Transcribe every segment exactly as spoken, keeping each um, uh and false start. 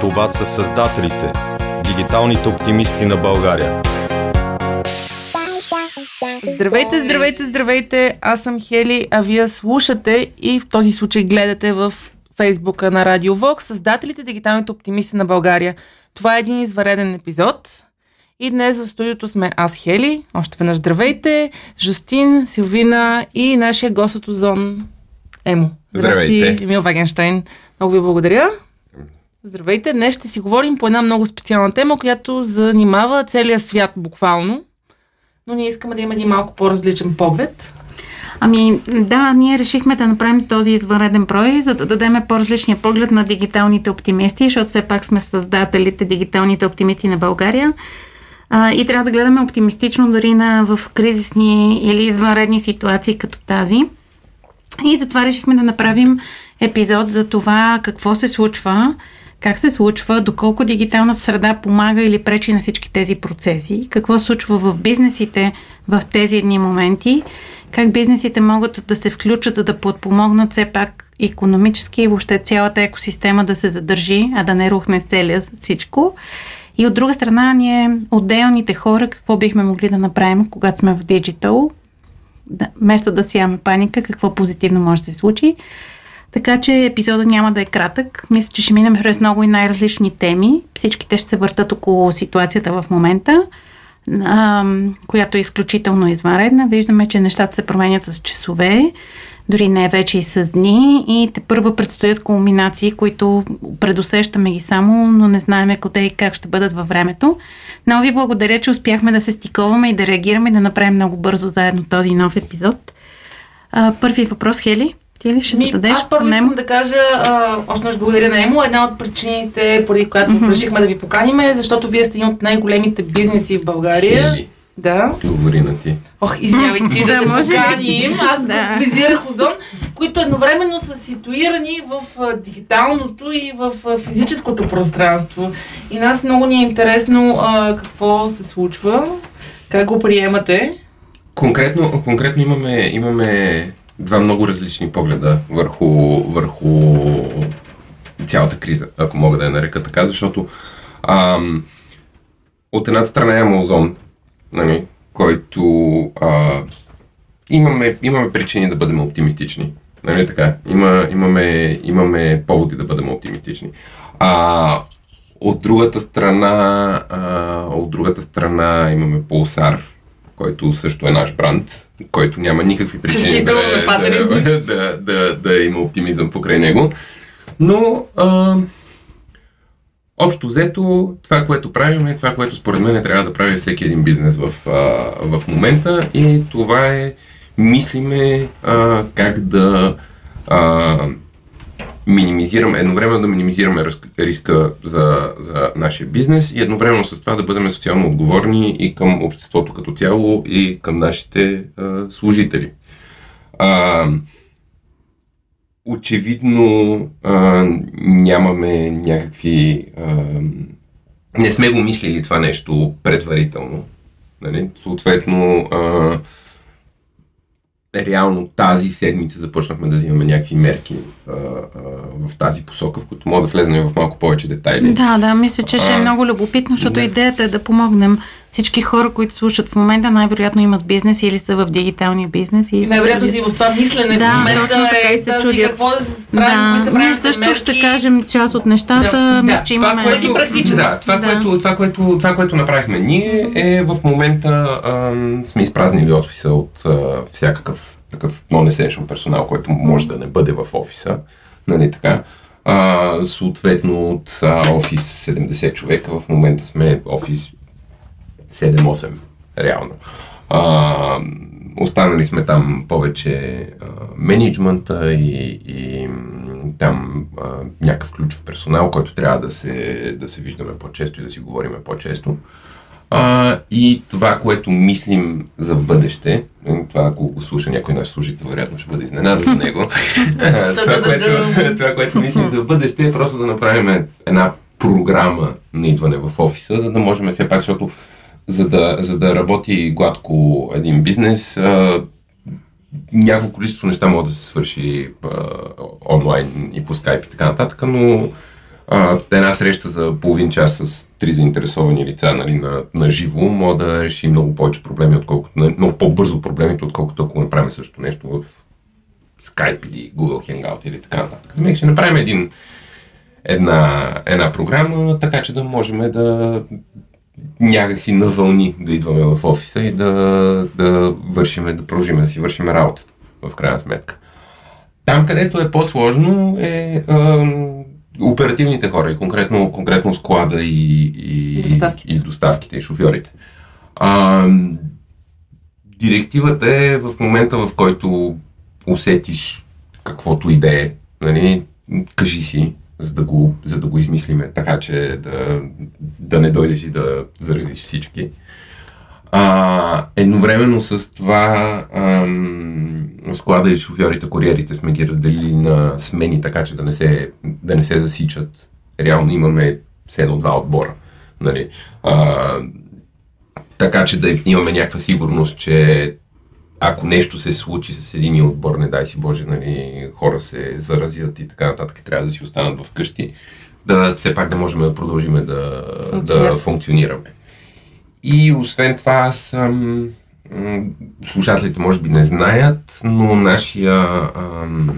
Това са създателите, дигиталните оптимисти на България. Здравейте, здравейте, здравейте! Аз съм Хели, а вие слушате и в този случай гледате в Фейсбука на Радио Вокс създателите, дигиталните оптимисти на България. Това е един извънреден епизод и днес в студиото сме аз, Хели, още веднъж здравейте, Жюстин, Силвина и нашия гост от Озон, Емо. Здрасти, Емил Вагенщайн. Много ви благодаря. Здравейте, днес ще си говорим по една много специална тема, която занимава целия свят буквално, но ние искаме да има един малко по-различен поглед. Ами да, ние решихме да направим този извънреден брой, за да дадем по-различния поглед на дигиталните оптимисти, защото все пак сме създателите, дигиталните оптимисти на България а, и трябва да гледаме оптимистично дори на, в кризисни или извънредни ситуации като тази. И затова решихме да направим епизод за това какво се случва, как се случва, доколко дигиталната среда помага или пречи на всички тези процеси, какво се случва в бизнесите в тези едни моменти, как бизнесите могат да се включат, за да подпомогнат все пак икономически и въобще цялата екосистема да се задържи, а да не рухне целия всичко. И от друга страна ние, отделните хора, какво бихме могли да направим, когато сме в диджитал, вместо да сияме паника, какво позитивно може да се случи. Така че епизодът няма да е кратък. Мисля, че ще минем през много и най-различни теми. Всички те ще се въртат около ситуацията в момента, която е изключително извънредна. Виждаме, че нещата се променят с часове, дори не вече и с дни. И тепърва предстоят кулминации, които предусещаме ги само, но не знаем къде и как ще бъдат във времето. Много ви благодаря, че успяхме да се стиковаме и да реагираме и да направим много бързо заедно този нов епизод. Първи въпрос, Хели. Ти ли ще зададеш? Аз първо искам да кажа, а, още наш благодаря на Емо. Една от причините, поради която mm-hmm. решихме да ви поканим, е защото вие сте един от най-големите бизнеси в България. Хели. Да. Говори на ти. Ох, извинявай, ти да те поканим. Аз да. визирах Озон, които едновременно са ситуирани в дигиталното и в физическото пространство. И нас много ни е интересно а, какво се случва, как го приемате. Конкретно, конкретно имаме... имаме... два много различни погледа върху, върху цялата криза, ако мога да я нарека така, защото ам, от една страна има Озон, нали, който а, имаме, имаме причини да бъдем оптимистични. Нали, така? Има, имаме, имаме поводи да бъдем оптимистични. А, от другата страна, а, от другата страна имаме Пулсар, който също е наш бранд, който няма никакви причини да, да, да, да, да има оптимизъм покрай него. Но а, общо взето, това, което правим е това, което според мен трябва да прави всеки един бизнес в, а, в момента и това е мислиме а, как да а, минимизираме, едновременно да минимизираме риска за, за нашия бизнес и едновременно с това да бъдем социално отговорни и към обществото като цяло и към нашите а, служители. А, очевидно а, нямаме някакви... А, не сме го мислили това нещо предварително. Нали? Съответно... А, реално тази седмица започнахме да взимаме някакви мерки а, а, в тази посока, в които мога да влезнем в малко повече детайли. Да, да, мисля, че ще е много любопитно, защото да. идеята е да помогнем всички хора, които слушат в момента, най-вероятно имат бизнес или са в дигиталния бизнес. И най-вероятно си в това мислене да, в момента е и се тази чудят. Какво да се справим, да. се правим също мерки. Ще кажем част от нещата, да. мисля, да. че имаме... Което, да, това, да. Което, това, което, това, което направихме ние е в момента ам, сме изпразнили офиса от а, всякакъв такъв non-essential персонал, който може да не бъде в офиса, нали така. А, съответно от а, офис седемдесет човека, в момента сме офис седем-осем, реално. А, останали сме там повече а, менеджмента и, и там а, някакъв ключов персонал, който трябва да се, да се виждаме по-често и да си говорим по-често. А, и това, което мислим за бъдеще, това ако го слуша някой наш служител, вероятно ще бъде изненадан за него. това, което, това, което мислим за бъдеще е просто да направим една програма на идване в офиса, за да можем все пак, защото за да, за да работи гладко един бизнес, а, някакво количество неща може да се свърши а, онлайн и по скайп и така нататък, но а, една среща за половин час с три заинтересовани лица, нали, на, на живо, може да реши много повече проблеми, отколкото, много по-бързо проблемите, отколкото ако направим също нещо в Skype или Google Hangout или така нататък. Дами, ще направим един, една, една програма, така че да можем да някакси на вълни да идваме в офиса и да, да вършим, да продължим да си вършим работата, в крайна сметка. Там, където е по-сложно, е а, оперативните хора, и конкретно, конкретно склада и, и, доставките. и доставките, и шофьорите. А, директивата е в момента, в който усетиш каквото идея, нали, кажи си, за да го, за да го измислиме, така че да, да не дойдеш и да заразиш всички. А, едновременно с това ам, склада и шофьорите, куриерите сме ги разделили на смени, така че да не се, да не се засичат. Реално имаме седем-два отбора. Нали? А, така че да имаме някаква сигурност, че ако нещо се случи с един отбор, не дай си Боже, нали, хора се заразят и така нататък, трябва да си останат вкъщи, да все пак да можем да продължим да, да функционираме. И освен това, съм, слушателите може би не знаят, но нашия ам,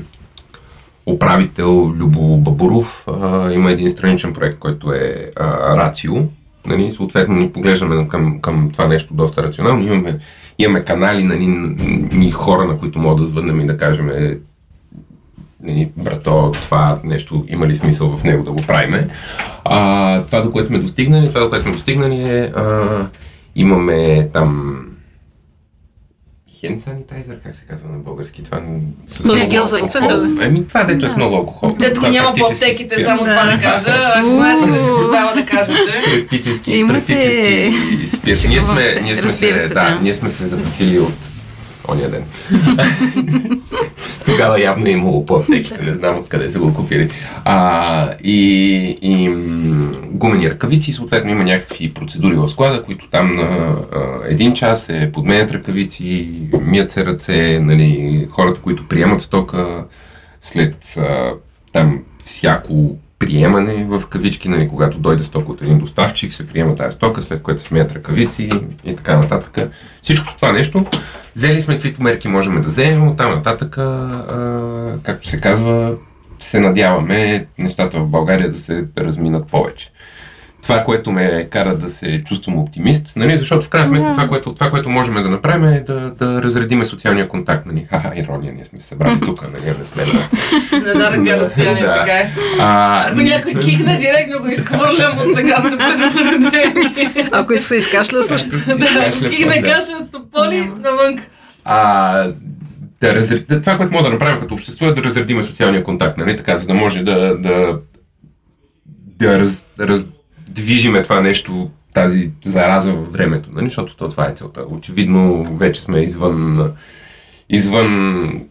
управител Любо Бабуров а, има един страничен проект, който е а, Рацио. Нали, съответно, ни поглеждаме към, към това нещо доста рационално. Имаме, имаме канали, нали, ни хора, на които мога да звъннем и да кажем, нали, брато, това нещо има ли смисъл в него да го правиме. А, това, до което сме достигнали, това, до което сме достигнали е, а, имаме там hand sanitizer, как се казва на български, това с много алкохол. Ами това, дето е с много алкохол. Дето го няма по аптеките, само това да кажа. Ако знаете да се продава, да кажете. Практически, практически спирт. Ние сме, ние сме се, да, ние сме се записили от ония ден. Тогава явно е имало по аптеките, не знам откъде са го купили. А, и, и гумени ръкавици, съответно има някакви процедури в склада, които там на а, един час е подменят ръкавици, мият се ръце, нали, хората, които приемат стока, след а, там всяко приемане в кавички, нали, когато дойде стока от един доставчик, се приема тази стока, след което се мият ръкавици и така нататък. Всичко това нещо. Взели сме каквито мерки можем да вземем, от там нататък, а, както се казва, се надяваме нещата в България да се разминат повече. Това, което ме кара да се чувствам оптимист, нали, защото в крайна сметка yeah. това, което, това, което можем да направим е да, да разредиме социалния контакт. Нали. Ха-ха, ирония, ние сме се събрали тук, нали, не сме на... на ръка разстояние, така е. Ако някой кикне директно, го изхвърлям от сега сте предупредени. Ако се изкашля също. Кикне кашля с тополи навънка. Да разреди... Това, което мога да направим като общество, е да разредиме социалния контакт, нали, така, за да може да, да, да раз, раз... движиме това нещо, тази зараза във времето, нали, защото то, това е целта. Очевидно, вече сме извън, извън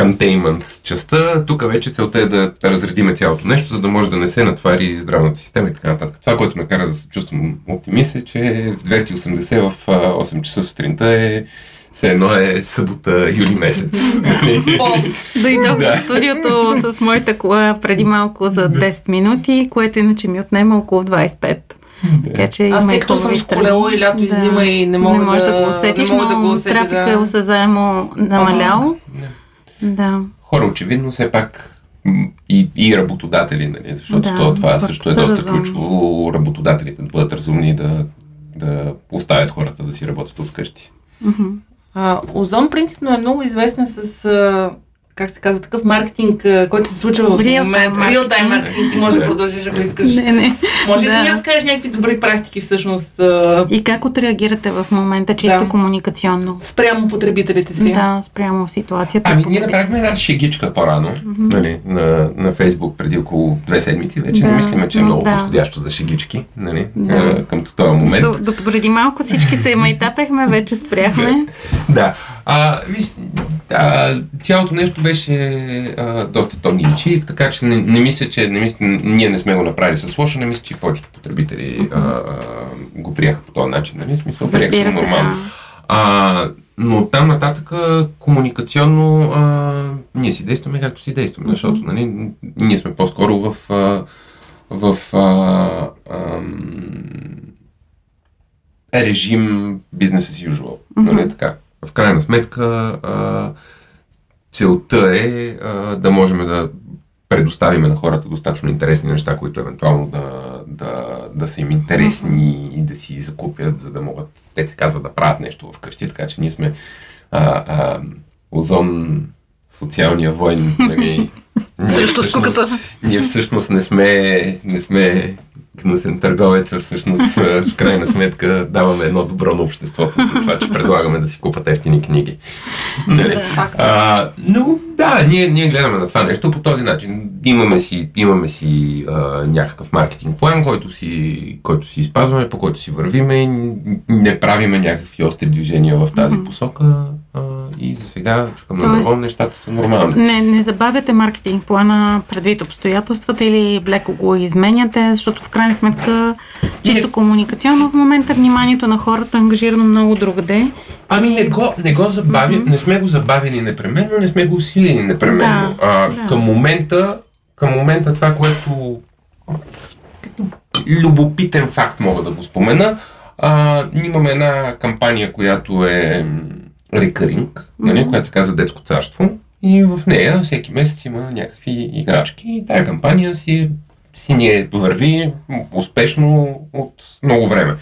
контеймент частта, тук вече целта е да разредиме цялото нещо, за да може да не се натвари здравната система и така нататък. Това, което ме кара да се чувствам оптимист, е, че в двеста и осемдесет в осем часа сутринта е все едно е събота, юли месец. Дойдох до студиото с моята кола преди малко за десет минути, което иначе ми отнема около двайсет и пет. Така че има и хубави страни. Аз тъкто съм с колело и лято и зима и не мога да го усетиш, но трафика е осезаемо намалял. Хора, очевидно, все пак И, и работодатели, нали, защото да, това, това също е доста разумно. Ключово работодателите да бъдат разумни, да, да оставят хората да си работят от вкъщи. Uh-huh. А, Озон принципно е много известен с, а, как се казва, такъв маркетинг, а, който се случва в момента. Real time маркетинг, ти може да продължиш, ако искаш. Не, не. Може да. да ми разкажеш някакви добри практики всъщност. А... И как отреагирате в момента, чисто да. комуникационно? Спрямо потребителите си. Да, спрямо ситуацията. Ами ние направихме една шегичка по-рано, mm-hmm. нали, на, на Facebook преди около две седмици вече. Да. Не мислиме, че е много да. подходящо за шегички, нали, да. към този момент. До, до преди малко всички се майтапехме, вече спряхме. Да. А, виж, а, цялото нещо беше а, доста тоничи, така че не, не мисля, че не мисля, ние не сме го направили с лошо, не мисля, че повечето потребители а, а, го приеха по този начин, нали? Смисъл, приеха се нормално. А, но там нататък комуникационно а, ние си действаме както си действаме, защото, нали, ние сме по-скоро в а, в а, а, режим business as usual. Mm-hmm. Но не така. В крайна сметка а, целта е а, да можем да предоставим на хората достатъчно интересни неща, които евентуално да, да, да са им интересни и да си закупят, за да могат, те се казва, да правят нещо вкъщи. Така че ние сме а, а, Озон, социалния войн. Нали? Ние, всъщност, ние всъщност не сме, не сме гнусен търговец, а всъщност в крайна сметка даваме едно добро на обществото с това, че предлагаме да си купат евтини книги. Нали? А, но да, ние, ние гледаме на това нещо по този начин. Имаме си, имаме си а, някакъв маркетинг план, който си, който си изпазваме, по който си вървиме. Не правиме някакви остри движения в тази посока. И за сега, чукам на дърво, нещата са нормални. Не, не забавяте маркетинг плана предвид обстоятелствата или блеко го изменяте, защото в крайна сметка чисто не... комуникационно в момента вниманието на хората е ангажирано много другаде. Ами и... не го, не го забавим, mm-hmm. не сме го забавили непременно, не сме го усилили непременно. Да, а, да. Към момента, към момента това, което любопитен факт мога да го спомена, а, имаме една кампания, която е рекъринг, нали, mm-hmm. която се казва Детско царство, и в нея всеки месец има някакви играчки и тая кампания си, си ни върви успешно от много време.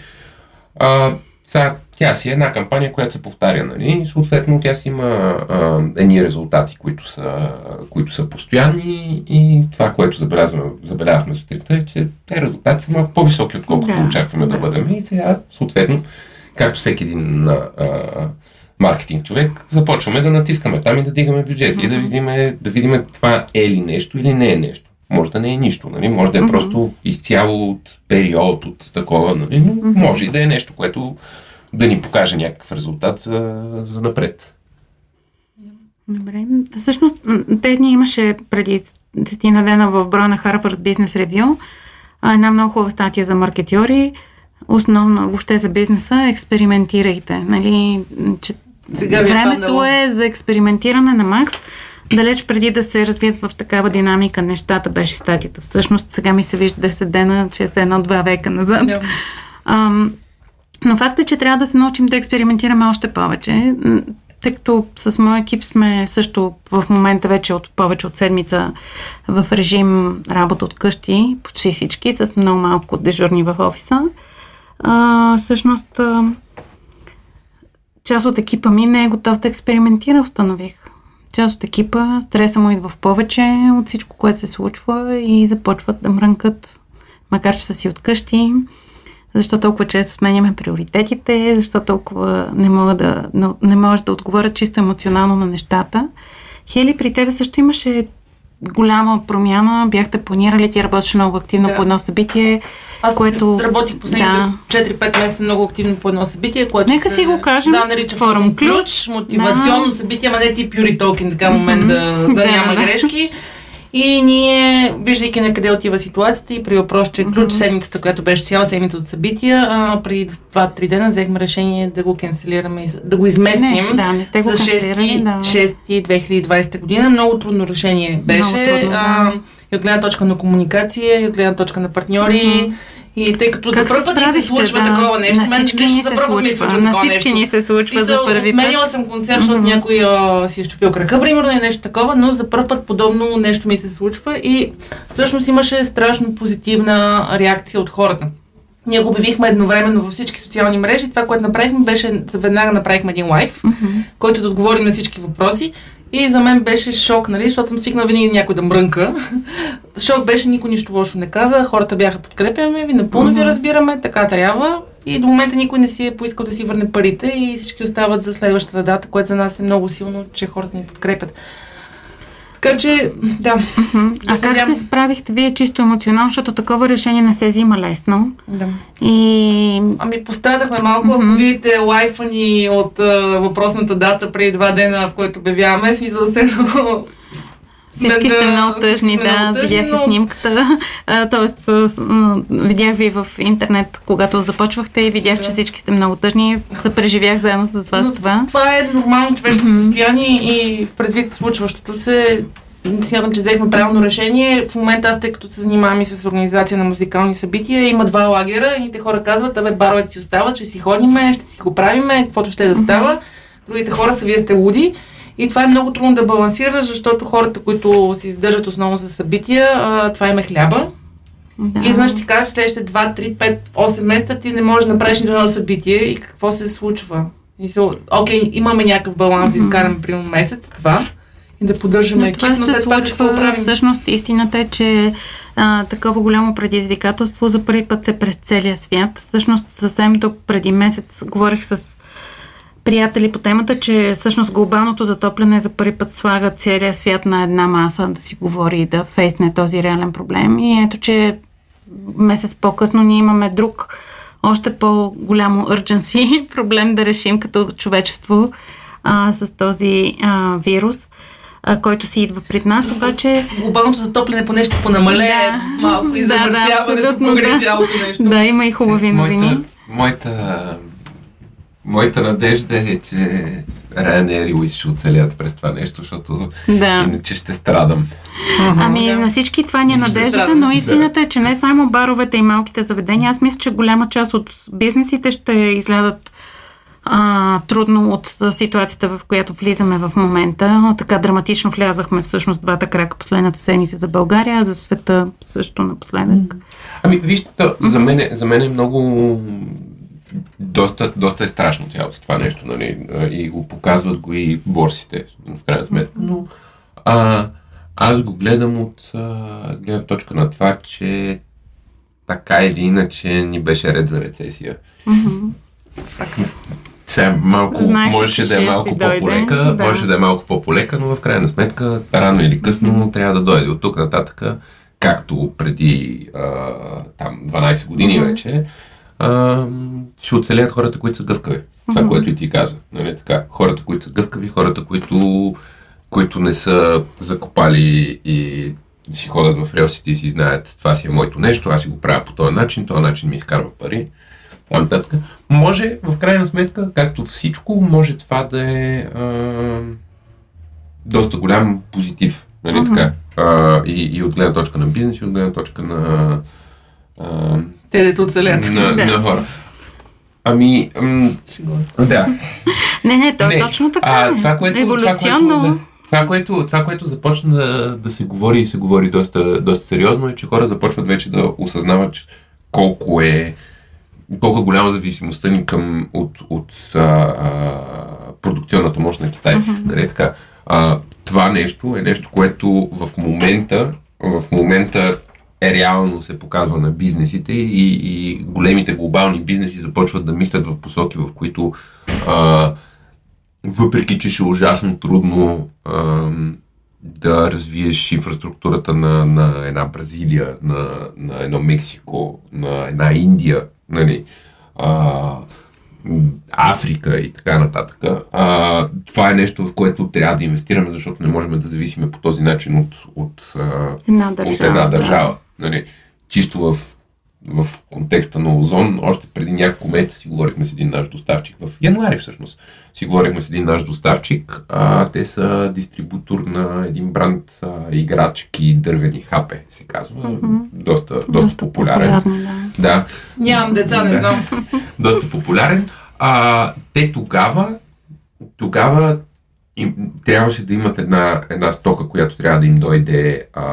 А, са, тя си е една кампания, която се повтаря, нали, и съответно тя си има а, едни резултати, които са, които са постоянни, и това, което забелязахме сутринта, е, че те резултати са малко по-високи, отколкото yeah. очакваме да бъдем, и сега съответно, както всеки един а, маркетинг човек, започваме да натискаме там и да дигаме бюджет, mm-hmm. и да видим, да видим това е ли нещо или не е нещо. Може да не е нищо, нали? Може да е mm-hmm. просто изцяло от период, от такова, нали? Но mm-hmm. може и да е нещо, което да ни покаже някакъв резултат за, за напред. Добре. Всъщност, те дни имаше преди десетина дена в броя на Harvard Business Review една много хубава статия за маркетьори. Основно, въобще за бизнеса, експериментирайте. Нали, че времето е за експериментиране на макс. Далеч преди да се развият в такава динамика нещата, беше статията. Всъщност, сега ми се вижда десет дена, че са едно-два века назад. Yeah. Ам, но факт е, че трябва да се научим да експериментираме още повече. Тъй като с моя екип сме също в момента вече от повече от седмица в режим работа от къщи, почти всички, с много малко дежурни в офиса. А, всъщност а, част от екипа ми не е готов да експериментира, установих. Част от екипа, стреса му идва в повече от всичко, което се случва, и започват да мрънкат, макар че са си откъщи. Защо толкова често сменяме приоритетите, защо толкова не мога да, не може да отговоря чисто емоционално на нещата. Хели, при тебе също имаше голяма промяна, бяхте планирали, ти работеше много активно да. по едно събитие. Аз което... работих последните да. четири-пет месеца много активно по едно събитие, което Нека се... си го кажем. Да, нарича форум ключ, мотивационно да. събитие, ама не ти Пюри Толкин, така момент да, да, да няма да. грешки. И ние, виждайки накъде отива ситуацията и при въпрос, че ключ, седмицата, която беше цяла седмица от събития, а, преди два-три дена взехме решение да го канцелираме, да го изместим не, да, не сте го за шести юли две хиляди и двадесета година. Много трудно решение беше. Много трудно, да. а, и от гледна точка на комуникация, и от гледна точка на партньори. Mm-hmm. И тъй като как за първ път се случва да, такова нещо, на всички ни се случва, на всички ни се случва за първи път. Отменила съм концерт, защото mm-hmm. някой о, си е щупил крака, примерно, и нещо такова, но за първ път подобно нещо ми се случва, и всъщност имаше страшно позитивна реакция от хората. Ние го обявихме едновременно във всички социални мрежи. Това, което направихме, беше, веднага направихме един лайв, mm-hmm. който да отговорим на всички въпроси. И за мен беше шок, нали, защото съм свикнала винаги някой да мрънка. Шок беше, никой нищо лошо не каза, хората бяха подкрепяме ви, напълно ви разбираме, така трябва. И до момента никой не си е поискал да си върне парите и всички остават за следващата дата, което за нас е много силно, че хората ни подкрепят. Така че, да. Uh-huh. А как се справихте вие чисто емоционално, защото такова решение не се взима лесно? Да. И... Ами пострадахме малко, uh-huh. ако видите лайфа ни от а, въпросната дата преди два дена, в който обявяваме, смисъл да се... Всички сте много тъжни, да, да видях но... снимката, а, тоест видях ви в интернет, когато започвахте, и видях, да. че всички сте много тъжни, съпреживях заедно с вас но това. Това е нормално човешко mm-hmm. състояние и предвид случващото се, Смятам, че взехме правилно решение. В момента аз, тъй като се занимавам и с организация на музикални събития, има два лагера. Едните хора казват, абе, баровете си остават, ще си ходиме, ще си го правиме, каквото ще да става. Другите хора са, вие сте луди. И това е много трудно да балансираш, защото хората, които се издържат основно за събития, това им е хляба. Да. И знаеш, ти кажеш, следващите два, три, пет, осем месеца ти не можеш да направиш нито едно събитие и какво се случва. И се, окей, имаме някакъв баланс, да изкараме примерно месец, два и да поддържаме но екип, това но след се това случва, какво правим? Всъщност истината е, че а, такова голямо предизвикателство за първи път е през целия свят. Всъщност съвсем тук преди месец говорих с приятели по темата, че всъщност глобалното затопляне за първи път слага целия свят на една маса да си говори и да фейсне този реален проблем. И ето, че месец по-късно ние имаме друг, още по-голямо urgency проблем да решим като човечество а, с този а, вирус, а, който си идва пред нас. Обаче... глобалното затопляне по нещо понамалее да, малко и замърсяването погре цялото нещо. Да, има и хубави новини. Моята... моята... Моята надежда е, че Ryanair и Уис ще оцелят през това нещо, защото да. Иначе ще страдам. Ами да. На всички това ни е надеждата, но истината е, че не само баровете и малките заведения. Аз мисля, че голяма част от бизнесите ще излязат а, трудно от ситуацията, в която влизаме в момента. Така драматично влязахме всъщност двата крака последната седмица за България, за света също напоследък. Ами вижте, за мен, за мен е много... Доста, доста е страшно цялото това нещо, нали? И го показват го и борсите, в крайна сметка. Но а, аз го гледам от гледна точка на това, че така или иначе ни беше ред за рецесия. Сега малко, знаех, можеше да е малко по-полека, да. Можеше да е малко по-полека, но в крайна сметка, рано или късно, mm-hmm. трябва да дойде от тук нататък, както преди а, там дванайсет години mm-hmm. вече. А, ще оцелят хората, които са гъвкави. Това, mm-hmm. което и ти каза. Нали? Така, хората, които са гъвкави, хората, които, които не са закопали и си ходят в релсите и си знаят, това си е моето нещо, аз си го правя по този начин, този начин ми изкарва пари. Там татка. Може, в крайна сметка, както всичко, може това да е а, доста голям позитив. Нали? Mm-hmm. Така, а, и, и от гледна точка на бизнес, и от гледна точка на... А, те дето оцелят. На, да. На хора. Ами... М- да. не, не, то е точно така. А, това, което, еволюционно. Това, което, да, това, което, това, което започна да, да се говори и се говори доста, доста сериозно е, че хора започват вече да осъзнават колко е колко е голяма зависимостта ни към от, от а, а, продукционната мощ на Китай. Uh-huh. Нали, така. А, това нещо е нещо, което в момента в момента е реално се показва на бизнесите и, и големите глобални бизнеси започват да мислят в посоки, в които а, въпреки, че ще е ужасно трудно а, да развиеш инфраструктурата на, на една Бразилия, на, на едно Мексико, на една Индия, нали, а, Африка и така нататък. А, това е нещо, в което трябва да инвестираме, защото не можем да зависиме по този начин от, от, една, държава, от една държава. Да. Нали, чисто в, в контекста на Озон, още преди няколко месеца си говорихме с един наш доставчик, в януари всъщност, си говорихме с един наш доставчик, а те са дистрибутор на един бранд а, играчки дървени, хапе се казва, mm-hmm. доста, доста, доста популярен. популярен да. Да. Нямам деца, не знам. Доста популярен. А, те тогава, тогава им, трябваше да имат една, една стока, която трябва да им дойде а,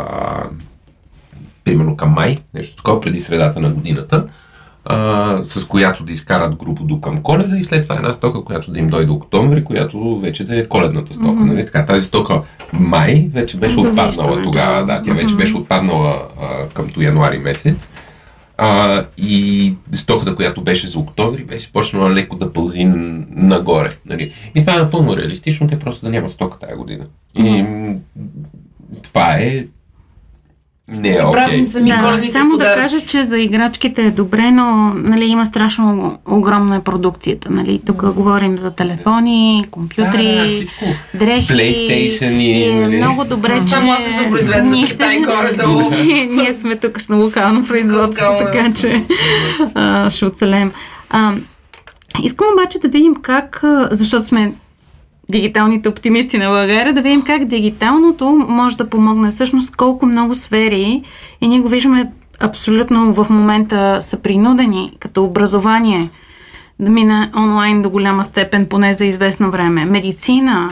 примерно към май, нещо такова, преди средата на годината, а, с която да изкарат група до към Коледа и след това една стока, която да им дойде октомври, която вече да е коледната стока. Mm-hmm. Нали? Така, тази стока май вече беше Довижда, отпаднала тогава, да, тя mm-hmm. вече беше отпаднала а, къмто януари месец. А, и стоката, която беше за октомври, беше почнала леко да пълзи нагоре. Нали? И това е напълно реалистично, те просто да нямат стока тази година. И mm-hmm. това е... Не, си правим сами да, коледните само подаръци. Да кажа, че за играчките е добре, но нали, има страшно огромна продукцията. Нали? Тук mm-hmm. говорим за телефони, компютри, да, дрехи. PlayStation и... Нали. Много добре, че... Само аз се произведна в Китай хората. Ние сме тук на локално производство, така че а, ще оцелем. А, искам обаче да видим как, защото сме дигиталните оптимисти на България, да видим как дигиталното може да помогне всъщност колко много сфери и ние го виждаме абсолютно в момента са принудени като образование да мина онлайн до голяма степен, поне за известно време. Медицина,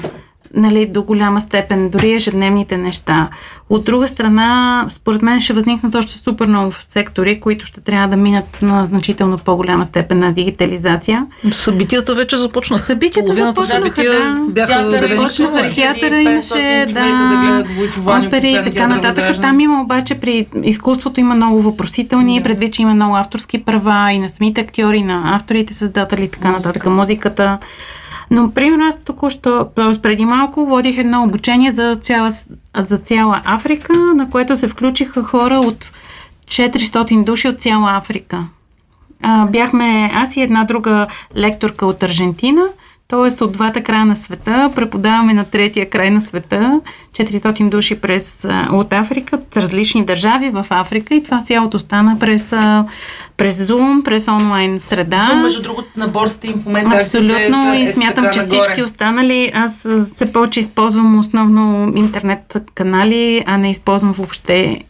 нали, до голяма степен, дори ежедневните неща. От друга страна, според мен ще възникнат още супер много сектори, които ще трябва да минат на значително по-голяма степен на дигитализация. Събитията вече започнаха. Събитията започнаха, да. Театъра имаше, да, опери и така нататък. Там има обаче при изкуството има много въпросителни, да. Предвид, че има много авторски права и на самите актьори, и на авторите, създатели и така музика. нататък. Музиката. Но, примерно, аз току-що, преди малко, водих едно обучение за цяла, за цяла Африка, на което се включиха хора от четиристотин души от цяла Африка. А, бяхме аз и една друга лекторка от Аржентина, т.е. от двата края на света, преподаваме на третия край на света, четиристотин души през, от Африка, от различни държави в Африка и това цялото стана през, през Zoom, през онлайн среда. Zoom, между другото, на борсата им в момента. Абсолютно, и смятам, че нагоре. Всички останали, аз все повече използвам основно интернет канали, а не използвам въобще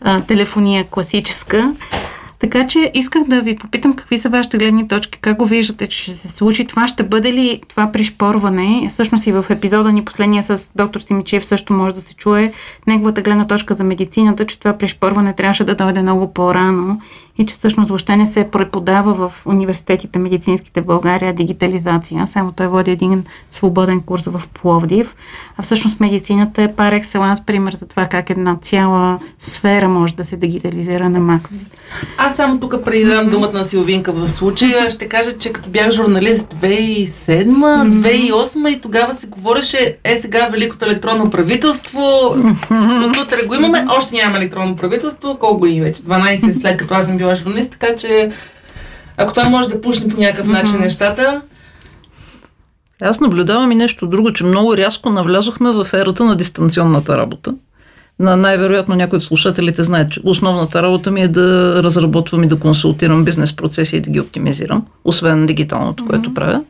а, телефония класическа. Така че исках да ви попитам какви са вашите гледни точки, как го виждате, че ще се случи това, ще бъде ли това пришпорване, всъщност и в епизода ни последния с доктор Симичев също може да се чуе неговата гледна точка за медицината, че това пришпорване трябваше да дойде много по-рано и че всъщност въобще не се преподава в университетите медицинските в България дигитализация, само той води един свободен курс в Пловдив, а всъщност медицината е пар екселанс пример за това как една цяла сфера може да се дигитализира на макс. Аз само тук преди да дам думата на Силвинка в случая, ще кажа, че като бях журналист две хиляди и седма, две хиляди и осма и тогава се говореше, е сега великото електронно правителство, от утре го имаме, още нямаме електронно правителство, колко години вече? дванайсет след като аз съм била журналист, така че ако това може да пушне по някакъв начин нещата... Аз наблюдавам и нещо друго, че много рязко навлязохме в ерата на дистанционната работа. На най-вероятно някои от слушателите знаят, че основната работа ми е да разработвам и да консултирам бизнес процеси и да ги оптимизирам, освен дигиталното, mm-hmm. което правя,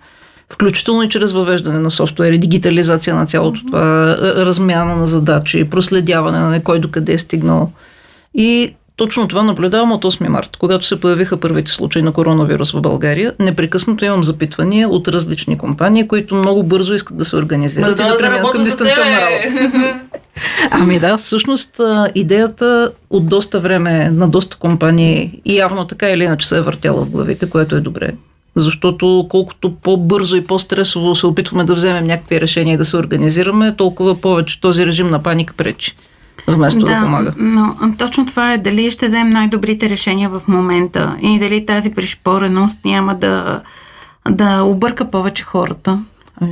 включително и чрез въвеждане на софтуери, дигитализация на цялото mm-hmm. това, размяна на задачи, проследяване на кой докъде е стигнал. И точно това наблюдавам от осми март, когато се появиха първите случаи на коронавирус в България. Непрекъснато имам запитвания от различни компании, които много бързо искат да се организират да, и да, да преминат към дистанционна работа. Ами да, всъщност идеята от доста време на доста компании и явно така или иначе се е въртяла в главите, което е добре. Защото колкото по-бързо и по-стресово се опитваме да вземем някакви решения и да се организираме, толкова повече този режим на паника пречи. Вместо да, да помага. Но точно това е дали ще вземем най-добрите решения в момента и дали тази пришпореност няма да, да обърка повече хората.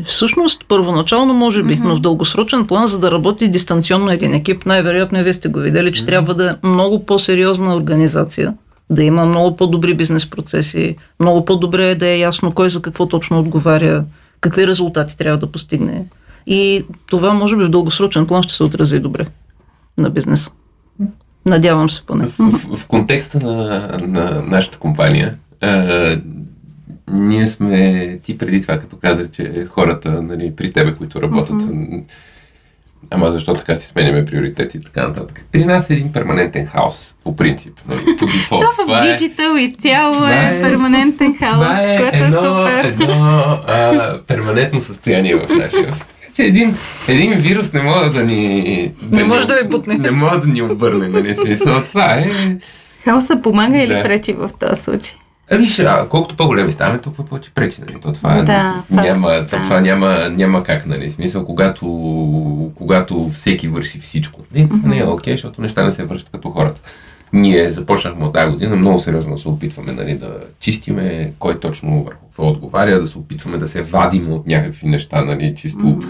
Всъщност, първоначално може би, mm-hmm. но в дългосрочен план, за да работи дистанционно един екип, най-вероятно и вие сте го видели, че mm-hmm. трябва да е много по-сериозна организация, да има много по-добри бизнес процеси, много по-добре е да е ясно кой за какво точно отговаря, какви резултати трябва да постигне. И това може би в дългосрочен план ще се отрази добре на бизнеса. Надявам се поне. В, в, в контекста на, на нашата компания, а, ние сме, ти преди това, като казах, че хората, нали, при тебе, които работят, uh-huh. са, ама защо така си сменяме приоритети и така нататък. При нас е един перманентен хаос, по принцип. Нали, по дефолт. Това в диджитал изцяло е перманентен хаос, което е супер. Едно а, перманентно състояние в нашия Един, един вирус не може да ни... Да не може ни, да ви бутне. Не може да ни обърне, нали си. Това е... Хаоса помага или да. пречи в този случай? Виж, колкото по-големи ставаме, толкова повече пречи. Нали? То това, да, няма, факт, то, да. това няма, няма как, нали? Смисъл, когато, когато всеки върши всичко. Нали? Mm-hmm. Не е окей, защото неща не се вършат като хората. Ние започнахме от тази година, много сериозно се опитваме, нали, да чистиме кой точно върху какво отговаря, да се опитваме да се вадим от някакви неща, нали, чисто, mm-hmm.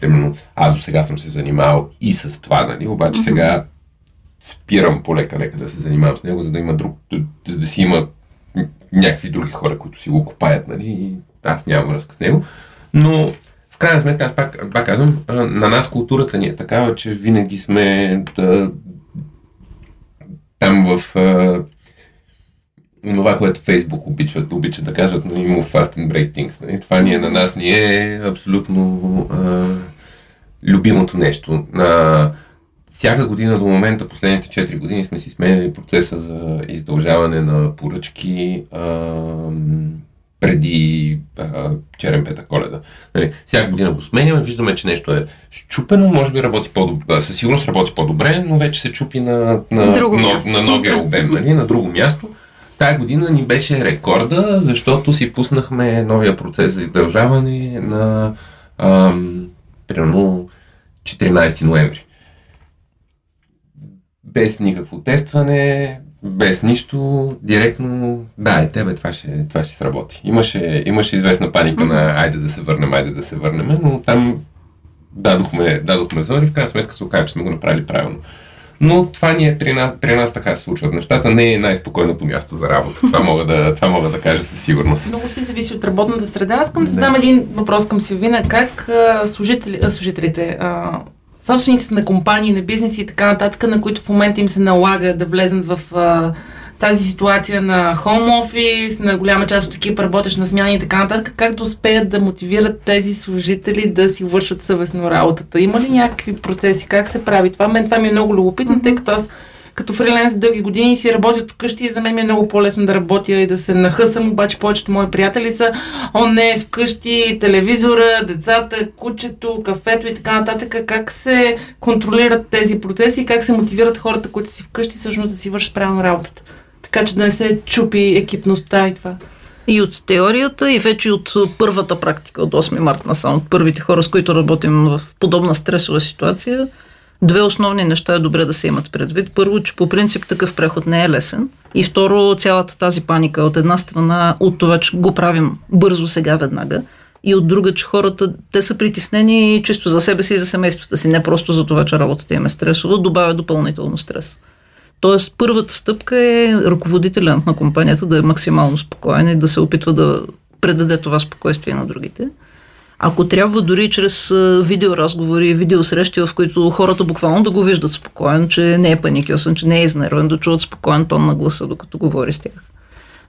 примерно, аз до сега съм се занимавал и с това, нали, обаче mm-hmm. сега спирам полека-лека да се занимавам с него, за да има друг, за да си има някакви други хора, които си го копаят, нали, и аз нямам връзка с него, но в крайна сметка, аз пак, пак казвам, на нас културата ни е такава, че винаги сме да, там в, това, което Фейсбук обичат, обичат да казват, но има fast and break things. Нали? Това ние на нас ни е абсолютно а, любимото нещо. А, всяка година до момента, последните четири години, сме си сменяли процеса за издължаване на поръчки а, преди а, черен петък Коледа. Нали? Всяка година го сменяме, виждаме, че нещо е щупено, може би работи по-добре, със сигурност работи по-добре, но вече се чупи на, на, на, на новия обем, нали? На друго място. Тая година ни беше рекорда, защото си пуснахме новия процес за издължаване на ам, примерно четиринайсети ноември. Без никакво тестване, без нищо, директно, да, е тебе, това ще, това ще сработи. Имаше, имаше известна паника на айде да се върнем, айде да се върнем, но там дадохме, дадохме зор и в крайна сметка се оказа, че сме го направили правилно. Но това ни е при нас, при нас така се случват нещата. Не е най-спокойното място за работа. Това мога да, това мога да кажа със сигурност. Много си зависи от работната среда. Аз искам да задам един въпрос към Силвина. Как а, служители, а, служителите, а, собствениците на компании, на бизнеси и така нататък, на които в момента им се налага да влезнат в а, тази ситуация на хоум офис, на голяма част от екипа работеш на смяна и така нататък, как да успеят да мотивират тези служители да си вършат съвестно работата? Има ли някакви процеси? Как се прави това? Мен това ми е много любопитно, тъй като аз като фриленс дълги години си работят вкъщи и за мен ми е много по-лесно да работя и да се нахъсам, обаче повечето мои приятели са о не, вкъщи, телевизора, децата, кучето, кафето и така нататък. Как се контролират тези процеси и как се мотивират хората, които си вкъщи, всъщност да си вършат правилно работата? Така че да не се чупи екипността и това. И от теорията, и вече от първата практика от осми март насам, от първите хора, с които работим в подобна стресова ситуация, две основни неща е добре да се имат предвид. Първо, че по принцип такъв преход не е лесен. И второ, цялата тази паника от една страна, от това, че го правим бързо сега веднага, и от друга, че хората, те са притеснени чисто за себе си и за семействата си, не просто за това, че работата им е стресова, добавя допълнително стрес. Тоест, първата стъпка е ръководителят на компанията да е максимално спокоен и да се опитва да предаде това спокойствие на другите. Ако трябва, дори чрез видеоразговори, видеосрещи, в които хората буквално да го виждат спокоен, че не е паникьосен, че не е изнервен, да чуват спокоен тон на гласа, докато говори с тях.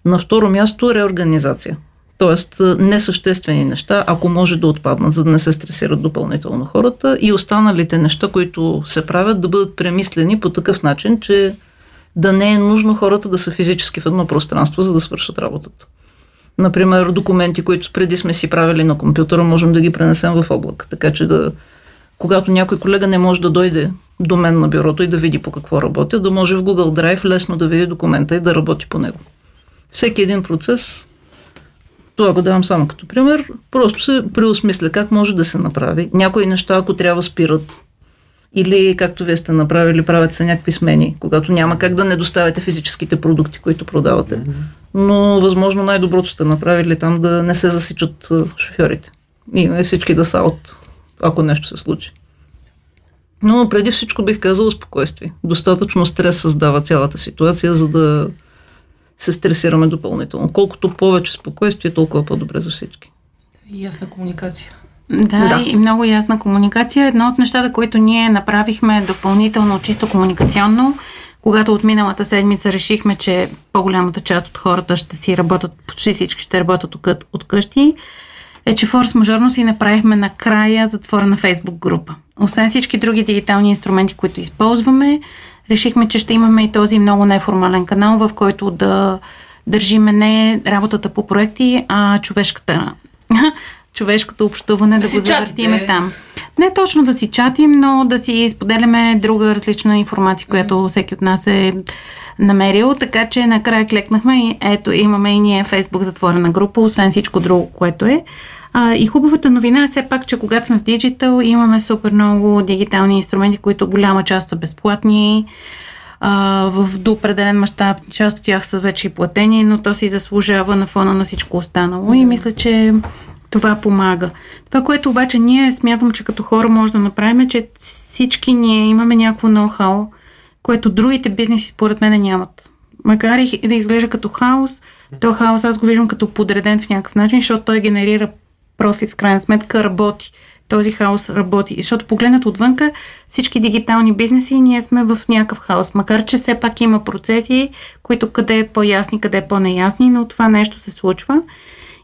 На второ място, реорганизация. Тоест, несъществени неща, ако може да отпаднат, за да не се стресират допълнително хората, и останалите неща, които се правят, да бъдат премислени по такъв начин, че да не е нужно хората да са физически в едно пространство, за да свършат работата. Например, документи, които преди сме си правили на компютъра, можем да ги пренесем в облак. Така че да, когато някой колега не може да дойде до мен на бюрото и да види по какво работя, да може в Google Drive лесно да види документа и да работи по него. Всеки един процес, това го давам само като пример, просто се преосмисля как може да се направи. Някои неща, ако трябва, спират. Или, както вие сте направили, правят се някакви смени, когато няма как да не доставяте физическите продукти, които продавате. Но, възможно, най-доброто сте направили там да не се засичат шофьорите. И не всички да са от, ако нещо се случи. Но преди всичко бих казала спокойствие. Достатъчно стрес създава цялата ситуация, за да се стресираме допълнително. Колкото повече спокойствие, толкова по-добре за всички. И ясна комуникация. Да, да, и много ясна комуникация. Едно от нещата, които ние направихме допълнително, чисто комуникационно, когато от миналата седмица решихме, че по-голямата част от хората ще си работят, почти всички ще работят от къщи, е, че форс-мажорно си направихме накрая затворена Facebook група. Освен всички други дигитални инструменти, които използваме, решихме, че ще имаме и този много неформален канал, в който да държиме не работата по проекти, а човешката човешкото общуване, да, да го завъртиме там. Не точно да си чатим, но да си споделяме друга различна информация, която mm-hmm. всеки от нас е намерил. Така че накрая клекнахме и ето, имаме и ние Facebook затворена група, освен всичко друго, което е. А, и хубавата новина е все пак, че когато сме в диджитал, имаме супер много дигитални инструменти, които голяма част са безплатни. А, в до определен мащаб част от тях са вече и платени, но то си заслужава на фона на всичко останало. Mm-hmm. И мисля, че това помага. Това, което обаче ние смятам, че като хора може да направим, е, че всички ние имаме някакво ноу-хау, което другите бизнеси според мен нямат. Макар и да изглежда като хаос, то хаос аз го виждам като подреден в някакъв начин, защото той генерира профит в крайна сметка, работи. този хаос работи. Защото погледнат отвънка всички дигитални бизнеси и ние сме в някакъв хаос. Макар че все пак има процеси, които къде е по-ясни, къде е по-неясни, но това нещо се случва.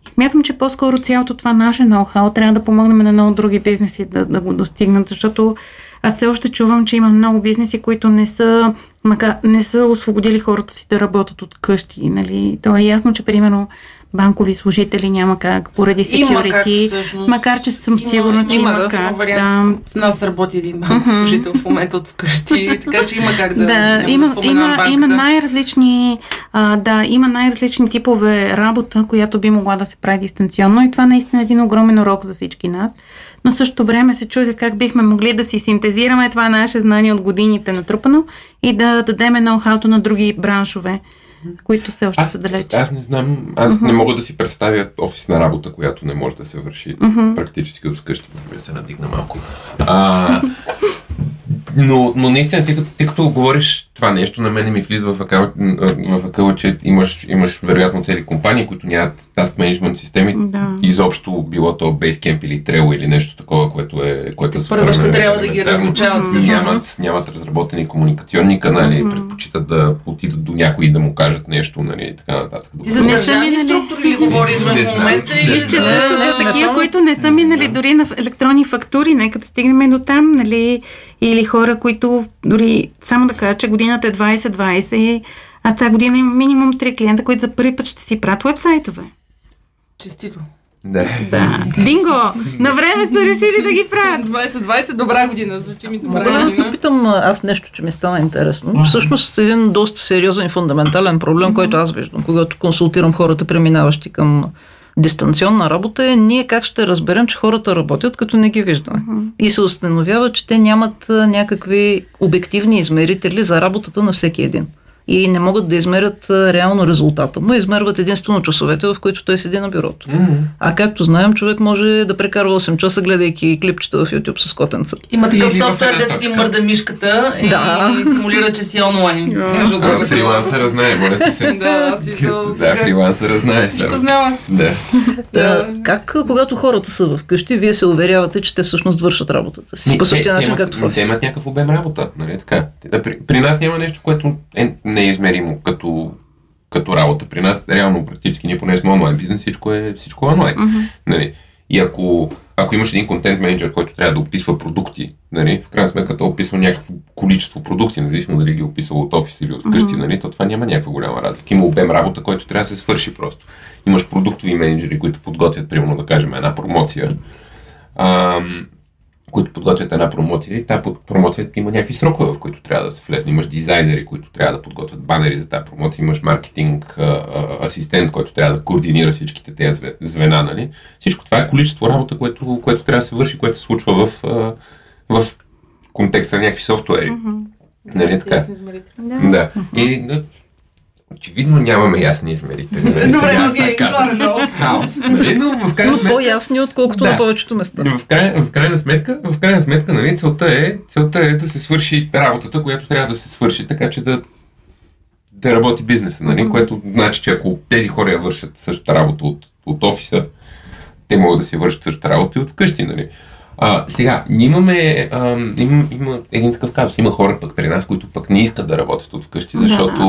И смятам, че по-скоро цялото това наше ноу-хау трябва да помогнем на много други бизнеси да, да го достигнат, защото аз все още чувам, че има много бизнеси, които не са, макар, не са освободили хората си да работят от къщи. Нали? То е ясно, че примерно банкови служители няма как, поради секюрити, макар че съм сигурна, че има, има как. Има вариант, да. В нас работи един банков служител в момента от вкъщи, така че има как да, да има, има, има най-различни а, да, има най-различни типове работа, която би могла да се прави дистанционно и това наистина е един огромен урок за всички нас. Но също време се чудя как бихме могли да си синтезираме това наше знание от годините натрупано и да дадем ноу-хауто на други браншове, които все още аз, са далече. Аз не знам, аз uh-huh. не мога да си представя офисна работа, която не може да се върши uh-huh. практически от вкъщи, може да се надигна малко. А, но, но наистина, тъй като, тъй като говориш това нещо, на мен ми влиза в акъла, в акъла че имаш, имаш вероятно цели компании, които нямат task management системи, да. Изобщо било то Basecamp или Trello или нещо такова, което е... Което първо ще трябва да ги разучават всъщност. Нямат, нямат разработени комуникационни канали, mm-hmm. предпочитат да отидат до някой и да му кажат нещо, нали, и така нататък. Ти за държавни структури ли говориш в момента? Вижте, също такива, които не са минали дори на електронни фактури, нека да стигнем до там, нали, или хора, които дори, само да кажа, че годината е двайсет двайсет и аз тази година имам минимум три клиента, които за първи път ще си правят уебсайтове. Честито. Да. да. Бинго! На време са решили да ги правят. двайсет двайсет добра година. Звучи ми добра година. Аз да питам аз нещо, че ми стана интересно. Всъщност един доста сериозен и фундаментален проблем, който аз виждам, когато консултирам хората, преминаващи към дистанционна работа е ние как ще разберем, че хората работят, като не ги виждаме. Uh-huh. И се установява, че те нямат някакви обективни измерители за работата на всеки един. И не могат да измерят реално резултата му. Измерват единствено часовете, в които той седи на бюрото. Mm-hmm. А както знаем, човек може да прекарва осем часа, гледайки клипчета в YouTube с котенца. Има такъв софтуер, дето ти мърда мишката и, да. и симулира, че си онлайн. Yeah. Фрилансъра знае, моля ти се. да, си до... да, фрилансъра знае. Всичко знам аз. Да. да. Как, когато хората са вкъщи, вие се уверявате, че те всъщност вършат работата си. По същия начин, както в офис. Те имат някакъв обем работа, нали така? При нас няма нещо, което е неизмеримо като, като работа. При нас реално практически, ние поне сме онлайн бизнес, всичко е, всичко е онлайн. Uh-huh. Нали? И ако, ако имаш един контент менеджер, който трябва да описва продукти, нали? В крайна сметка той описва някакво количество продукти, независимо дали ги описал от офис или от къщи, uh-huh. нали? То това няма някаква голяма разлика. Има обем работа, който трябва да се свърши просто. Имаш продуктови менеджери, които подготвят, примерно да кажем, една промоция. Ам... които подготвят една промоция и тази промоция има някакви срокове, в които трябва да се влезне. Имаш дизайнери, които трябва да подготвят банери за тази промоция, имаш маркетинг асистент, който трябва да координира всичките тези звена. Нали? Всичко това е количество работа, което, което трябва да се върши, което се случва в, в контекста на някакви софтуери. Mm-hmm. Нали, така? Да. да. И, очевидно нямаме ясни измерители. Добре, окей, горе. Хаос. Но по-ясни, отколкото на повечето места. В крайна сметка, в крайна сметка, нали, целта е, целта е да се свърши работата, която трябва да се свърши, така че да, да работи бизнеса, нали, което значи, че ако тези хора я вършат същата работа от, от офиса, те могат да си вършат същата работа и от вкъщи, нали. А, сега, имаме, а, им, има един такъв казус. Има хора пък при нас, които пък не искат да работят от вкъщи, защото,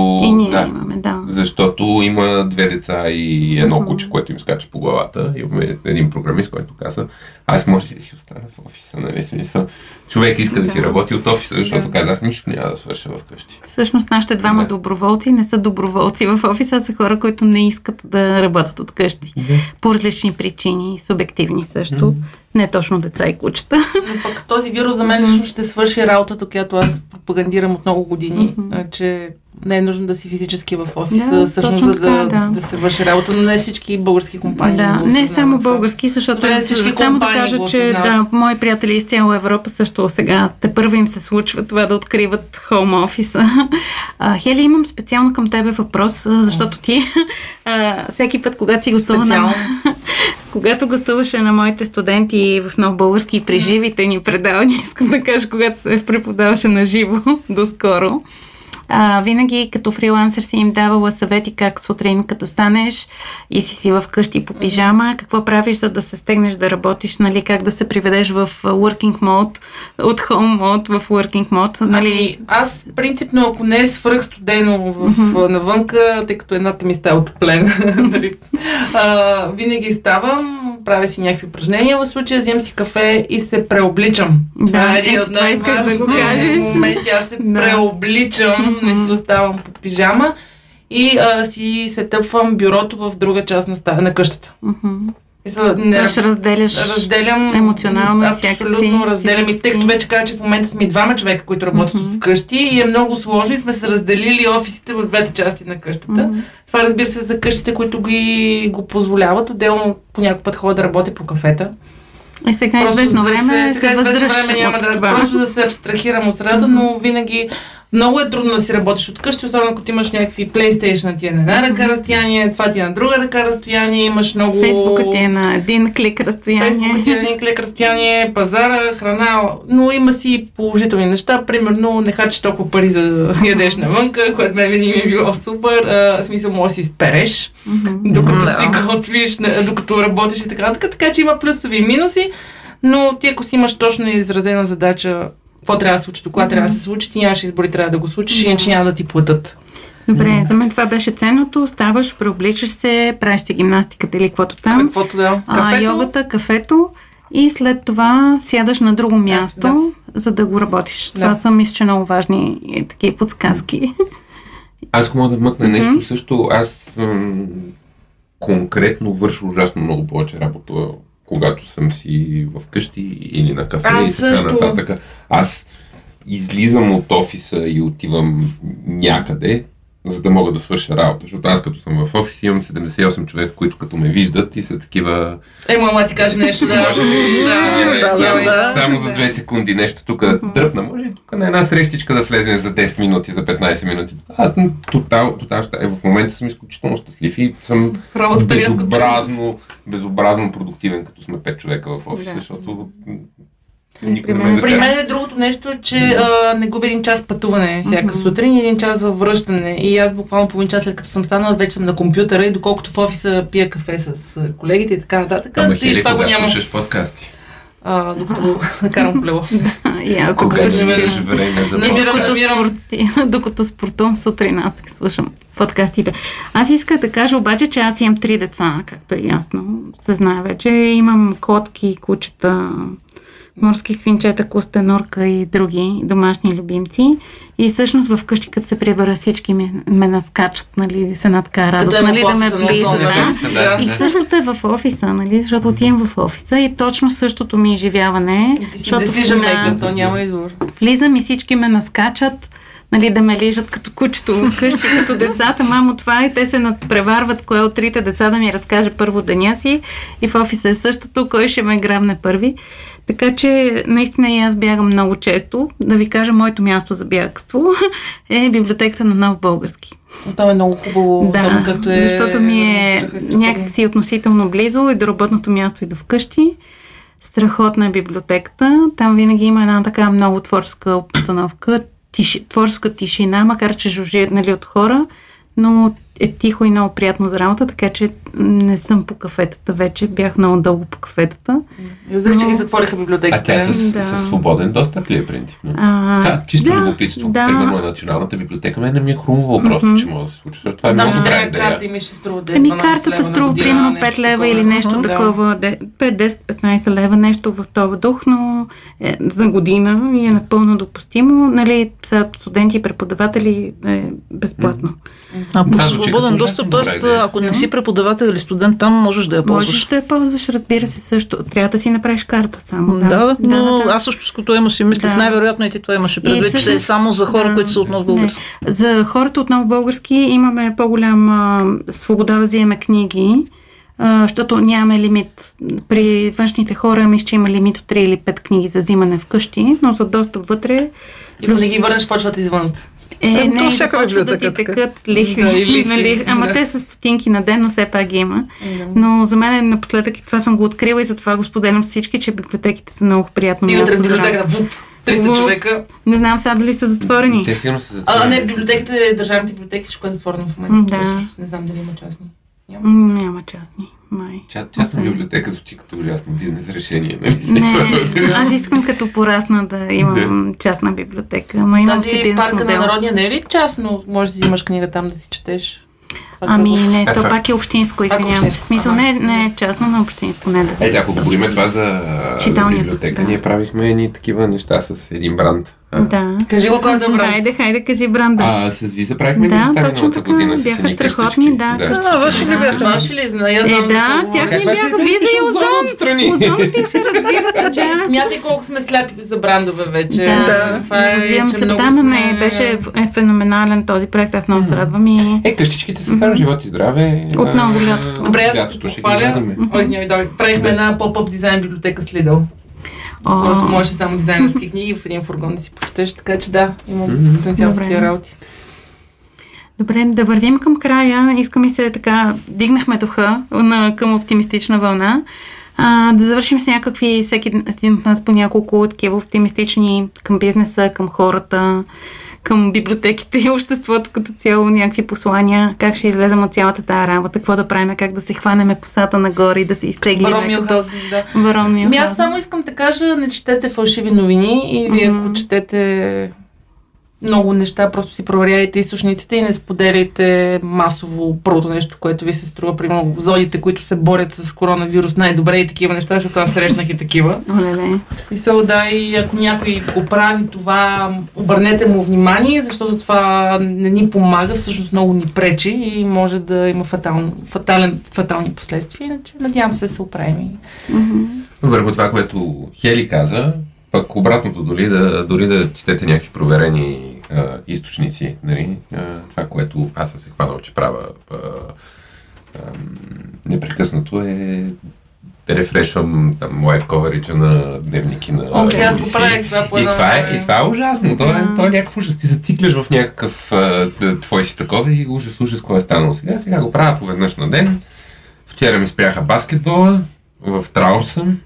да, да, имаме, да. защото има две деца и едно uh-huh. куче, което им скача по главата. Имаме един програмист, който каза, аз може ли да си остана в офиса, нали смисъл? Човек иска да, да си работи от офиса, защото да. каза, аз нищо няма да свърша в къщи. Всъщност нашите двама да. доброволци не са доброволци в офиса, а са хора, които не искат да работят от къщи. Да. По различни причини, субективни също. Mm-hmm. Не точно деца и кучета. Но пък този вирус за мен лично ще свърши работата, която аз пропагандирам от много години, mm-hmm. че не е нужно да си физически в офиса, да, всъщност, за да, така, да. да се върши работа, но не всички български компании. Да, не, не само български, защото не всички компании. Само да кажа, че да, мои приятели из цяла Европа също сега те първо им се случва това да откриват хоум офиса. А, Хели, имам специално към тебе въпрос, защото ти а, всеки път, когато си гостува на... Когато гостуваше на моите студенти в Нов български и преживите ни предавания, искам да кажа, когато се преподаваше на живо доскоро, А, винаги като фрилансър си им давала съвети как сутрин като станеш и си си вкъщи по пижама, какво правиш, за да се стегнеш да работиш, нали, как да се приведеш в working mode, от home mode в working mode. Нали? Ами, аз принципно, ако не е свръх студено в, mm-hmm. навънка, тъй като едната ми става отоплена, нали, а, винаги ставам, правя си някакви упражнения, в случая взем си кафе и се преобличам. Да, е, ето това исках да го кажеш. В момента аз се да. преобличам, не си оставам по пижама и а, си се тъпвам бюрото в друга част на, ста... на къщата. Трябваш разделяш разделям, емоционално абсолютно разделям. И тъй като вече кажа, че в момента сме двама човека, които работят mm-hmm. вкъщи и е много сложно и сме се разделили офисите в двете части на къщата. Mm-hmm. Това разбира се за къщите, които ги го позволяват. Отделно по някой път ходя да работя по кафета. И сега известно време да се, се въздържа от да, това. Просто да се абстрахирам от средата, mm-hmm. но винаги много е трудно да си работиш от къщи, особено ако ти имаш някакви PlayStation, ти е на една ръка разстояние, това ти е на друга ръка разстояние, имаш много... Фейсбука ти е на един клик разстояние. Фейсбука ти е на един клик разстояние, пазара, храна, но има си положителни неща. Примерно не харчиш толкова пари за да ядеш навънка, което мен винаги ми е било супер. А, в смисъл може да си изпереш, mm-hmm. докато no. си готвиш, докато работиш и така, така. Така че има плюсови и минуси, но ти ако си имаш точно изразена задача, какво трябва да се случи, до кога mm-hmm. трябва да се случи, ти нямаш избори, трябва да го случиш, mm-hmm. иначе няма да ти платят. Добре, mm-hmm. за мен това беше ценното. Ставаш, преобличаш се, правиш се гимнастиката или каквото там. Каквото да. Кафето. А, йогата, кафето и след това сядаш на друго място, да. За да го работиш. Да. Това са, мисля, че много важни такива подсказки. Аз мога да вмъкна нещо mm-hmm. също. Аз м- конкретно върша ужасно много повече работа, когато съм си вкъщи или на кафе а, и така също. Нататък. Аз излизам от офиса и отивам някъде, за да мога да свърша работа. Защото аз като съм в офис имам седемдесет и осем човека, които като ме виждат и са такива... Е, мама ти каже нещо, да. Може ли? Да, да, само, да. Само за две секунди нещо тук дръпна. Може ли тук на една срещичка да влезем за десет минути, за петнайсет минути? Аз съм тотал, тотал, е, в момента съм изключително щастлив и съм безобразно, безобразно продуктивен, като сме пет човека в офиса, да. Защото... При мен, при мен е другото нещо, че mm-hmm. а, не губя един час пътуване всяка mm-hmm. сутрин и един час във връщане. И аз буквално половин час след като съм станала, аз вече съм на компютъра и доколкото в офиса пия кафе с колегите и така нататък. Ама Хели, кога няма... слушаш подкасти? А, докато карам колело. Кога ще имаш време за подкасти? Докато спортувам сутрин, аз ги слушам подкастите. Аз искам да кажа обаче, че аз имам три деца, както е ясно. Се знае вече. Имам котки, кучета... морски свинчета, костенурка и други домашни любимци. И всъщност вкъщи, като се прибера, всички ме, ме наскачат, нали, с една така радост, нали, да ме ближат. Да. Да. И същото е в офиса, нали, защото отивам в офиса и точно същото ми изживяване. И ти си десижа мейка, то няма избор. Влизам и всички ме наскачат, нали, да ме лижат като кучето вкъщи, като децата, мамо това и те се надпреварват кое от трите деца да ми разкаже първо деня си и в офиса е същото, кой ще ме грабне първи. Така че наистина и аз бягам много често. Да ви кажа, моето място за бягство е библиотеката на Нов български. Там е много хубаво, да, само както е... защото ми е някакси относително близо и до работното място и до вкъщи. Страхотна е библиотеката. Там винаги има една така много творческа обстановка, Тиши, творческа тишина, макар че жужжи, нали, от хора, но е тихо и много приятно за работа, така че не съм по кафетата вече. Бях много дълго по кафетата. Язък, но... че ги затвориха библиотеките. А тя с, да. С свободен достъп ли е принципно? А... Да, чисто да, любопитство. Да. Примерно на Националната библиотека мен не ми е хрумвало mm-hmm. просто, че може да се случи. Това е да. Много добра идея. Карта ми ще струва десет, дванайсет лева. Ами картата струва примерно пет лева или нещо такова. пет, десет, петнайсет лева, нещо в този дух, но е, за година и е напълно допустимо. Нали, са студенти и преподаватели е безплатно. А по свободен достъп, т.е. ако не си преподавател или студент, там можеш да я ползваш. Можеш да я ползваш, разбира се, също. Трябва да си направиш карта само. Да, да, но да, да. Аз също с като имаш и мислих, да. Най-вероятно и ти това имаше предвид, всъщност, че е само за хора, да, които са от Нов български. Не. За хората от Нов български имаме по-голяма свобода да вземем книги, защото нямаме лимит. При външните хора мисля, че има лимит от три или пет книги за взимане вкъщи, но за достъп вътре... И плюс... не ги върнеш, почват извън. Е, е, не, започва да ти текат лихви, да, лихви. Нали? Ама да. Те са стотинки на ден, но все пак ги има. Да. Но за мен напоследък и това съм го открила и затова го споделям всички, че библиотеките са много приятно. И от библиотеката, вуп! триста човека. Не знам сега дали са затворени. Те сигурно са затворени. А, не, библиотеките, държавните библиотеки, всичко е затворено в момента. Да. Не знам дали има частни. Няма, Няма частни. Май. Ча, частна библиотека звучи като ужасно бизнес решение. Нали? Не, аз искам като порасна да имам да. частна библиотека. Ама имам Тази парка модел. на Народния не е ли частно? Може да взимаш книга там да си четеш. Ами не, то пак е общинско, извинявам се. Смисъл не, не е частно, но общинско не е да. Ето, ако говорим това за, за библиотека, да. Ние правихме едни такива неща с един бранд. А? Да. Кажи го кой да бранд. Хайде, хайде, кажи бранда. А с Visa правихме да, неща миналата година. Бяха страхотни, да. Ваши ли бяха? Ваши ли знае? Е, да, тях не бяха. Visa и Ozone. Озон пише, разбира се. Смятай колко сме сляпи за брандове вече. Да, развивам се. Да, но не, беше феноменален този проект. Аз много се радвам и... Е, къщичките са хора, живот и здраве. Отново лятото. Добре, аз се похваля. Ой, сняви, давай. Правихме една поп-ап дизайн библиотека с Lidl. Oh. Който може само дизайнерски книги в един фургон да си прочетеш, така че да, има mm-hmm. потенциал в такива работи. Добре, да вървим към края. Искаме се така, дигнахме духа на, към оптимистична вълна. А, да завършим с някакви, всеки един от нас по няколко такива оптимистични към бизнеса, към хората, към библиотеките и обществото като цяло, някакви послания, как ще излезем от цялата тая работа, какво да правим, как да се хванеме косата нагоре и да се изтеглим. Барон Мюнхаузен, да. Барон Мюнхаузен. Аз само искам да кажа, не четете фалшиви новини или mm-hmm. ако четете много неща, просто си проверяйте източниците и не споделяйте масово първото нещо, което ви се струва. Примерно зодите, които се борят с коронавирус най-добре и такива неща, защото аз срещнах и такива. Mm-hmm. И се отдай, ако някой го прави това, обърнете му внимание, защото това не ни помага, всъщност много ни пречи и може да има фатално, фатален, фатални последствия. Иначе надявам се да се оправим. Mm-hmm. Върху това, което Хели каза, пък обратното, дори да, дори да четете някакви проверени а, източници, нали? а, това, което аз съм се хванал, че правя а, а, непрекъснато е да рефрешвам там лайф коварича на дневники на okay, емисии. Аз го правих, това по- и, това е, и това е ужасно. То е, yeah. то е някакъв ужас. Ти зациклиш в някакъв а, твой си такова и ужас, ужас, кой е станал сега. Сега го правя поведнъж на ден. Вчера ми спряха баскетбола, в траур съм.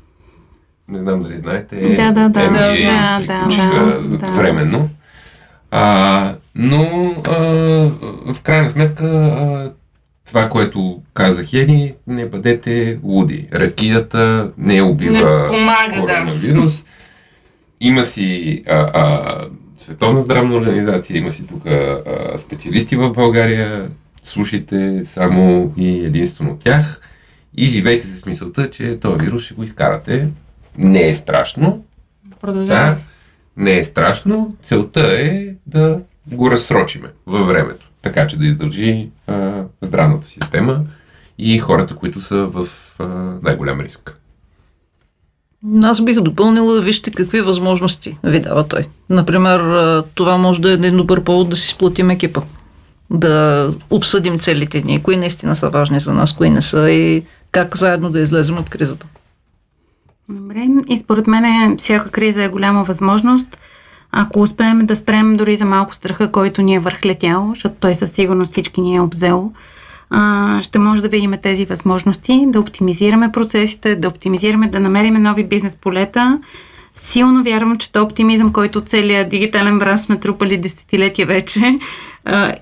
Не знам дали знаете, да, да, да, Н Б А да, приключиха да, да, временно. А, но а, в крайна сметка а, това, което казах Ели, не бъдете луди. Ракията не убива не помага, коронавирус. Да. Има си а, а, Световна здравна организация, има си тук а, специалисти в България. Слушайте само и единствено тях и живейте с мисълта, че този вирус ще го изкарате. Не е страшно. Да, не е страшно. Целта е да го разсрочиме във времето, така че да издържи а, здравната система и хората, които са в а, най-голям риск. Аз бих допълнила, вижте какви възможности ви дава той. Например, това може да е един добър повод да си сплотим екипа. Да обсъдим целите ни, кои наистина са важни за нас, кои не са и как заедно да излезем от кризата. Добре, и според мен всяка криза е голяма възможност. Ако успеем да спрем дори за малко страха, който ни е върхлетял, защото той със сигурност всички ни е обзел, ще може да видим тези възможности, да оптимизираме процесите, да оптимизираме, да намерим нови бизнес полета. Силно вярвам, че то оптимизъм, който целият дигитален бранш сме трупали десетилетия вече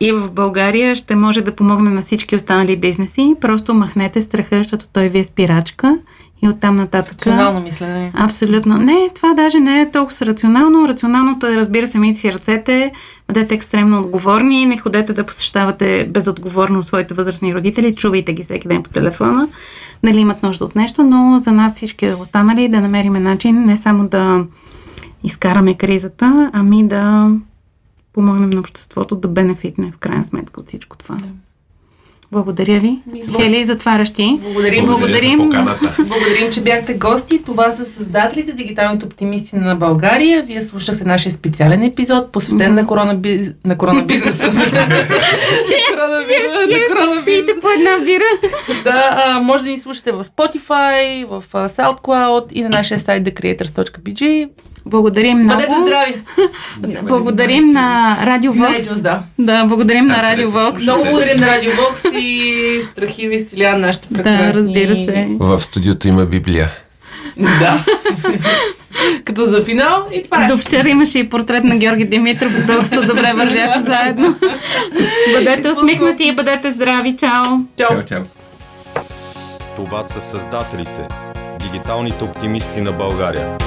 и в България, ще може да помогне на всички останали бизнеси. Просто махнете страха, защото той ви е спирачка. И оттам нататък. Рационално мислене. Абсолютно. Не, това даже не е толкова рационално. Рационалното е, разбира се, мийте си ръцете, бъдете екстремно отговорни, не ходете да посещавате безотговорно своите възрастни родители, чувайте ги всеки ден по телефона, нали имат нужда от нещо, но за нас всички останали да намерим начин не само да изкараме кризата, ами да помогнем на обществото да бенефитне в крайна сметка от всичко това. Благодаря ви, Хели, затваряш ти. Благодарим, благодарим, благодарим, че бяхте гости. Това са създателите, дигиталните оптимисти на България. Вие слушахте нашия специален епизод, посветен на коронабиз... на коронабизнеса. Пийте по една бира. Да, може да ни слушате в Spotify, в SoundCloud и на нашия сайт дъ криейтърс точка би джи. Благодарим много. Бъдете здрави! Благодарим на Радио Вокс. Да. да, благодарим да, на Радио Вокс. Много благодарим на Радио Вокс и Страхил и Стилян, нашите прекрасни. Да, разбира се. В студиото има Библия. Да. като за финал и това е. До вчера имаше и портрет на Георги Димитров, доста добре вървяха заедно. Бъдете усмихнати и бъдете здрави. Чао! Чао, чао! Това са създателите, дигиталните оптимисти на България.